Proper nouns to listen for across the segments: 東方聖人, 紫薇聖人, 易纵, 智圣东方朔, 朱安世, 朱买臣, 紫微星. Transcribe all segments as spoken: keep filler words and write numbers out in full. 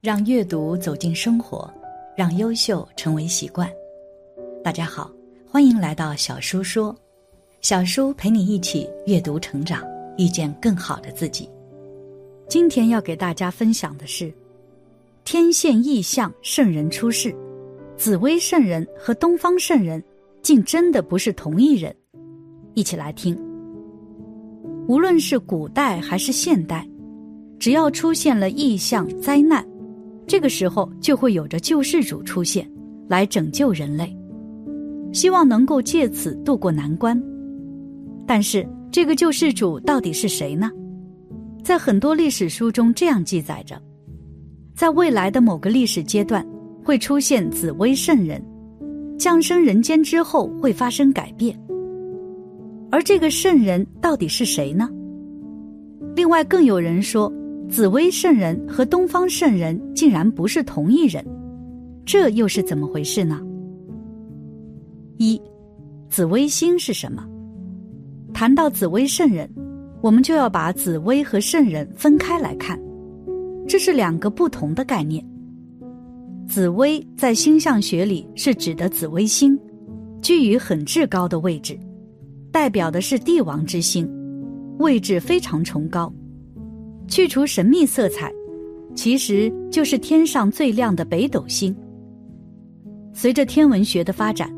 让阅读走进生活，让优秀成为习惯。大家好，欢迎来到小叔说，小叔陪你一起阅读成长，遇见更好的自己。今天要给大家分享的是天现异象，圣人出世。紫薇圣人和东方圣人竟真的不是同一人。一起来听。无论是古代还是现代，只要出现了异象灾难，这个时候就会有着救世主出现，来拯救人类，希望能够借此渡过难关。但是这个救世主到底是谁呢？在很多历史书中这样记载着，在未来的某个历史阶段会出现紫薇圣人，降生人间之后会发生改变。而这个圣人到底是谁呢？另外更有人说，紫薇圣人和东方圣人竟然不是同一人，这又是怎么回事呢？一，紫微星是什么？谈到紫微圣人，我们就要把紫微和圣人分开来看，这是两个不同的概念。紫微在星象学里是指的紫微星，居于很至高的位置，代表的是帝王之星，位置非常崇高。去除神秘色彩，其实就是天上最亮的北斗星。随着天文学的发展，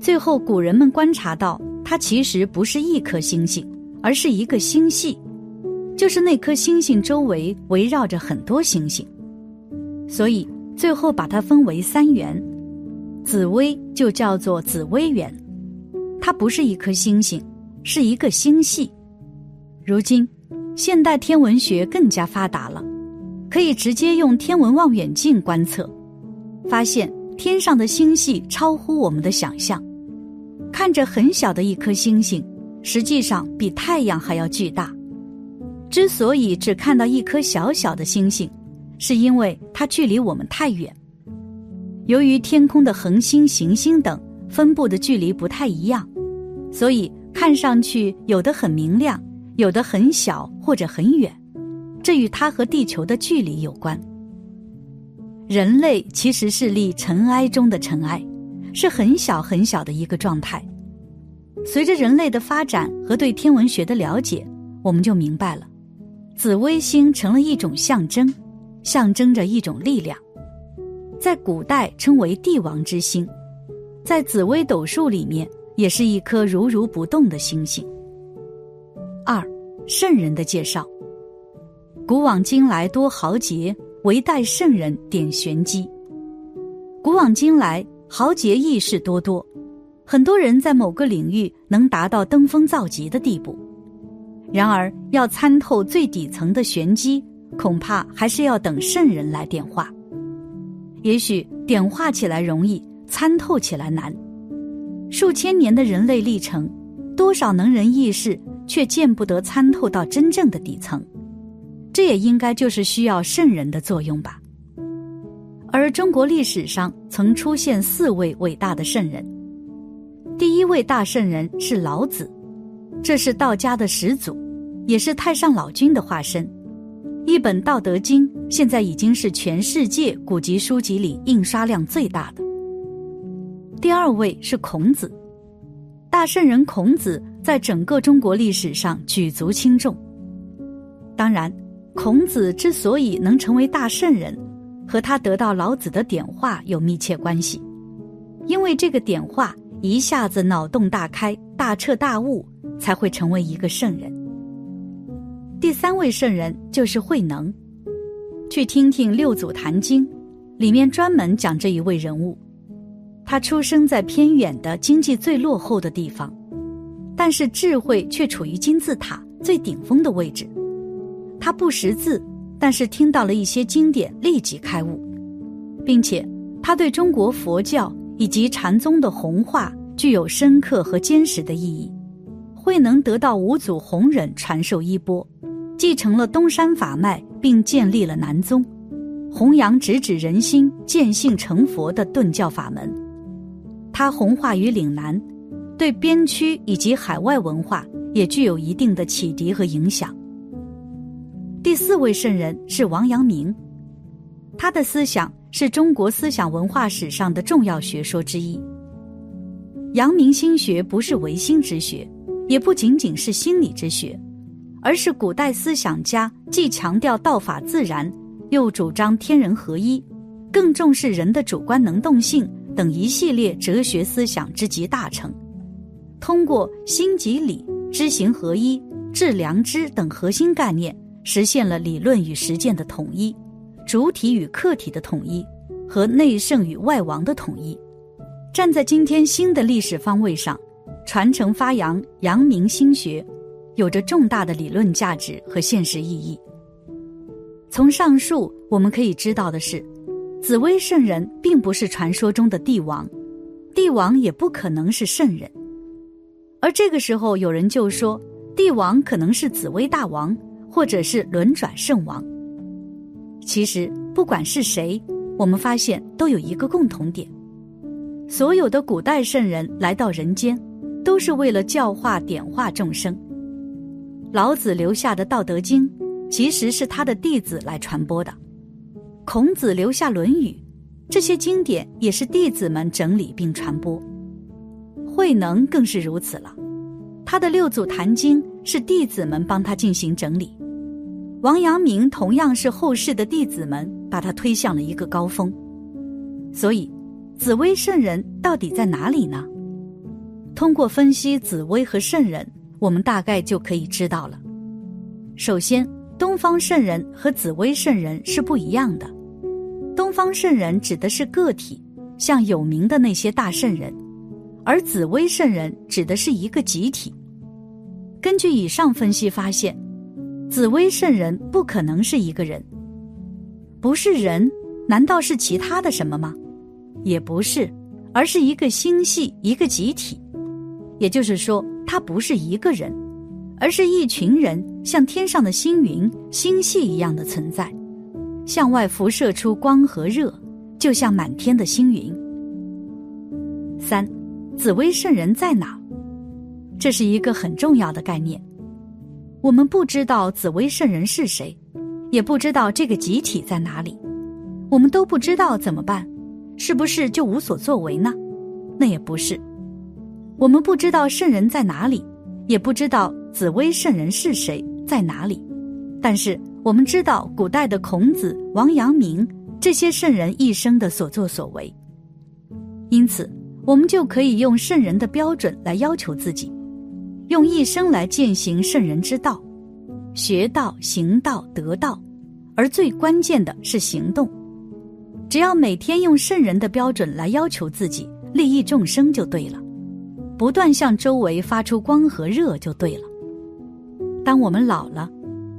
最后古人们观察到，它其实不是一颗星星，而是一个星系，就是那颗星星周围围绕着很多星星，所以最后把它分为三元，紫微就叫做紫微元。它不是一颗星星，是一个星系。如今现代天文学更加发达了，可以直接用天文望远镜观测，发现天上的星系超乎我们的想象。看着很小的一颗星星，实际上比太阳还要巨大。之所以只看到一颗小小的星星，是因为它距离我们太远。由于天空的恒星、行星等分布的距离不太一样，所以看上去有的很明亮，有的很小或者很远，这与它和地球的距离有关。人类其实是粒尘埃中的尘埃，是很小很小的一个状态。随着人类的发展和对天文学的了解，我们就明白了，紫微星成了一种象征，象征着一种力量。在古代称为帝王之星，在紫微斗数里面也是一颗如如不动的星星。二，圣人的介绍。古往今来多豪杰，唯待圣人点玄机。古往今来豪杰意识多多，很多人在某个领域能达到登峰造极的地步，然而要参透最底层的玄机，恐怕还是要等圣人来点化。也许点化起来容易，参透起来难。数千年的人类历程，多少能人异士却见不得参透到真正的底层，这也应该就是需要圣人的作用吧。而中国历史上曾出现四位伟大的圣人。第一位大圣人是老子，这是道家的始祖，也是太上老君的化身。一本《道德经》现在已经是全世界古籍书籍里印刷量最大的。第二位是孔子，大圣人孔子在整个中国历史上举足轻重。当然，孔子之所以能成为大圣人，和他得到老子的点化有密切关系。因为这个点化一下子脑洞大开，大彻大悟，才会成为一个圣人。第三位圣人就是慧能。去听听《六祖坛经》，里面专门讲这一位人物。他出生在偏远的经济最落后的地方，但是智慧却处于金字塔最顶峰的位置。他不识字，但是听到了一些经典立即开悟，并且他对中国佛教以及禅宗的弘化具有深刻和坚实的意义，慧能得到五祖弘忍传授衣钵，继承了东山法脉，并建立了南宗，弘扬直指人心、见性成佛的顿教法门。他弘化于岭南，对边区以及海外文化也具有一定的启迪和影响。第四位圣人是王阳明，他的思想是中国思想文化史上的重要学说之一。阳明心学不是唯心之学，也不仅仅是心理之学，而是古代思想家既强调道法自然，又主张天人合一，更重视人的主观能动性等一系列哲学思想之集大成，通过心即理、知行合一、致良知等核心概念，实现了理论与实践的统一，主体与客体的统一，和内圣与外王的统一。站在今天新的历史方位上，传承发扬阳明心学，有着重大的理论价值和现实意义。从上述我们可以知道的是，紫薇圣人并不是传说中的帝王，帝王也不可能是圣人。而这个时候有人就说，帝王可能是紫薇大王，或者是轮转圣王。其实不管是谁，我们发现都有一个共同点，所有的古代圣人来到人间，都是为了教化点化众生。老子留下的《道德经》其实是他的弟子来传播的，孔子留下《论语》，这些经典也是弟子们整理并传播。慧能更是如此了，他的六祖坛经是弟子们帮他进行整理。王阳明同样是后世的弟子们把他推向了一个高峰。所以紫薇圣人到底在哪里呢？通过分析紫薇和圣人，我们大概就可以知道了。首先，东方圣人和紫薇圣人是不一样的。东方圣人指的是个体，像有名的那些大圣人，而紫薇圣人指的是一个集体。根据以上分析发现，紫薇圣人不可能是一个人。不是人，难道是其他的什么吗？也不是，而是一个星系，一个集体。也就是说，他不是一个人，而是一群人，像天上的星云、星系一样的存在，向外辐射出光和热，就像满天的星云。三，紫薇圣人在哪？这是一个很重要的概念。我们不知道紫薇圣人是谁，也不知道这个集体在哪里，我们都不知道怎么办？是不是就无所作为呢？那也不是。我们不知道圣人在哪里，也不知道紫薇圣人是谁在哪里，但是我们知道古代的孔子、王阳明这些圣人一生的所作所为，因此我们就可以用圣人的标准来要求自己，用一生来践行圣人之道，学道、行道、得道，而最关键的是行动。只要每天用圣人的标准来要求自己，利益众生就对了，不断向周围发出光和热就对了。当我们老了，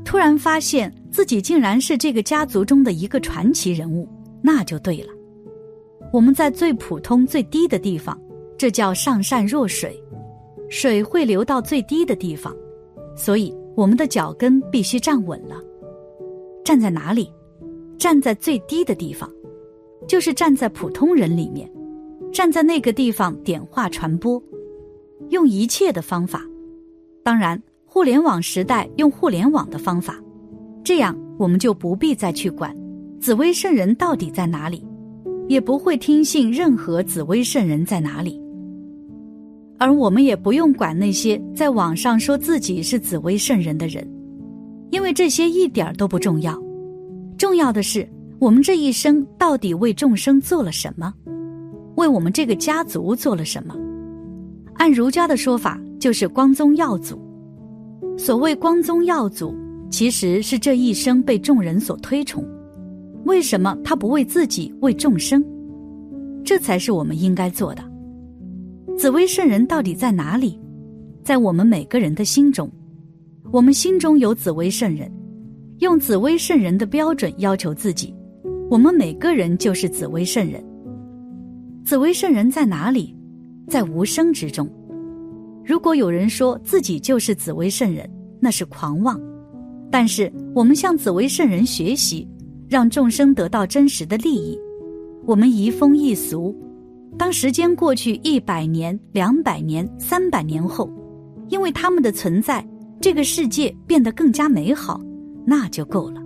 突然发现自己竟然是这个家族中的一个传奇人物，那就对了。我们在最普通最低的地方，这叫上善若水，水会流到最低的地方，所以我们的脚跟必须站稳了。站在哪里？站在最低的地方，就是站在普通人里面，站在那个地方点化传播，用一切的方法，当然互联网时代用互联网的方法，这样我们就不必再去管紫薇圣人到底在哪里，也不会听信任何紫薇圣人在哪里，而我们也不用管那些在网上说自己是紫薇圣人的人，因为这些一点都不重要。重要的是我们这一生到底为众生做了什么，为我们这个家族做了什么。按儒家的说法，就是光宗耀祖。所谓光宗耀祖，其实是这一生被众人所推崇，为什么他不为自己为众生？这才是我们应该做的。紫薇圣人到底在哪里？在我们每个人的心中。我们心中有紫薇圣人，用紫薇圣人的标准要求自己，我们每个人就是紫薇圣人。紫薇圣人在哪里？在无声之中。如果有人说自己就是紫薇圣人，那是狂妄。但是我们向紫薇圣人学习，让众生得到真实的利益。我们移风易俗，当时间过去一百年、两百年、三百年后，因为他们的存在，这个世界变得更加美好，那就够了。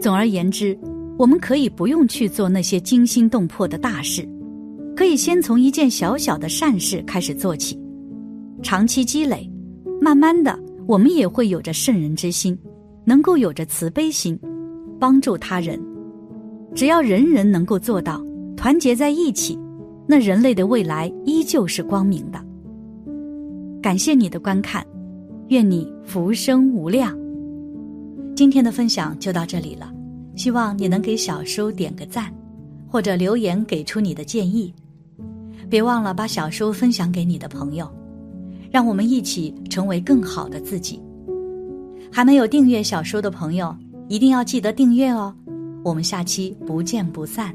总而言之，我们可以不用去做那些惊心动魄的大事，可以先从一件小小的善事开始做起，长期积累，慢慢的，我们也会有着圣人之心，能够有着慈悲心，帮助他人。只要人人能够做到，团结在一起，那人类的未来依旧是光明的。感谢你的观看，愿你福生无量。今天的分享就到这里了，希望你能给小叔点个赞，或者留言给出你的建议。别忘了把小叔分享给你的朋友，让我们一起成为更好的自己。还没有订阅小叔的朋友，一定要记得订阅哦。我们下期不见不散。